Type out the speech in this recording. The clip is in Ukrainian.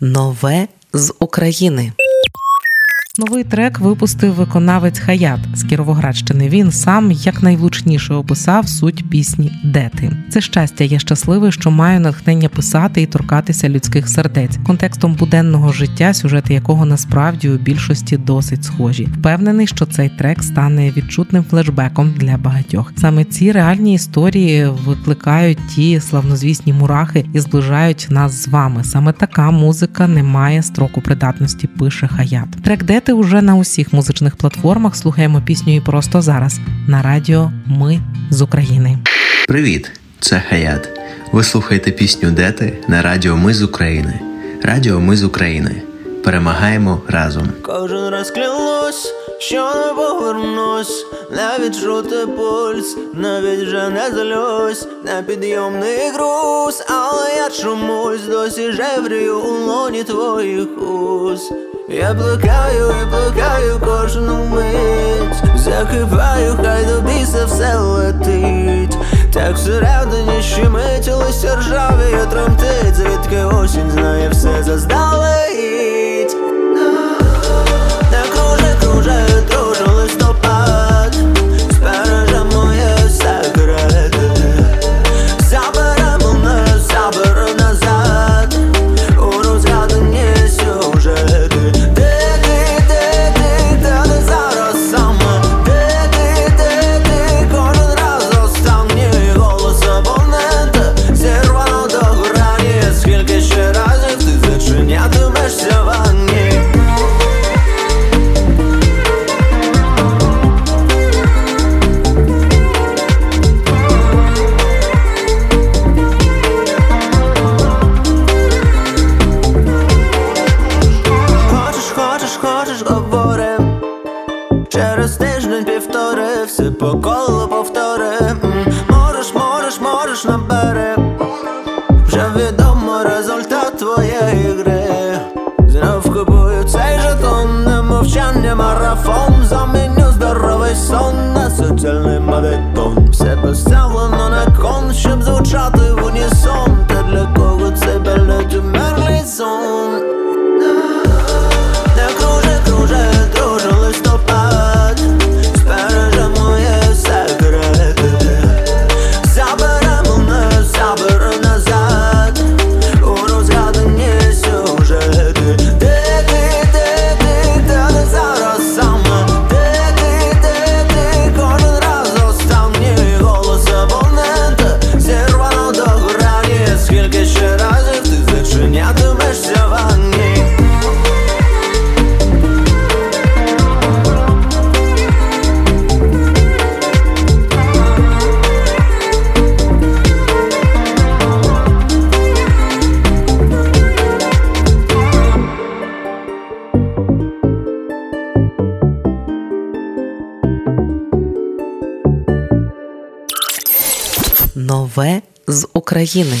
«Нове з України». Новий трек випустив виконавець Хаят з Кіровоградщини. Він сам якнайвлучніше описав суть пісні «Де ти». Це щастя, я щасливий, що маю натхнення писати і торкатися людських сердець, контекстом буденного життя, сюжети якого насправді у більшості досить схожі. Впевнений, що цей трек стане відчутним флешбеком для багатьох. Саме ці реальні історії викликають ті славнозвісні мурахи і зближають нас з вами. Саме така музика не має строку придатності, пише Хаят. Трек «Де ти» уже на усіх музичних платформах. Слухаємо пісню і просто зараз на радіо «Ми з України». Привіт, це Хаят. Ви слухаєте пісню «Де ти» на радіо «Ми з України». Радіо «Ми з України». Перемагаємо разом. Кожен раз клянусь, що не повернусь, не відчути пульс, навіть вже не злюсь, на підйомний груз, але я чомусь досі жеврію у лоні твоїх уз. Я блукаю і блукаю кожну мить, захипаю, хай до біса все летить. Так всередині щемить, листя ржавіє, тремтить, звідки осінь знає все заздалегідь. Не кружи, кружи, друже, листопад, збереже моє секрети. Забере мене, забере назад, у розгадані сюжети. Марафон, заменю здоровий сон на соціальний мавітон. Все поставлено на кон, щоб звучати в унісон. Та для кого це бельнуть умерлий сон? Не кружи, кружи, друже, листопад, збереже моє секрети. Забере мене, забере назад, у розгадані сюжети. Нове з України.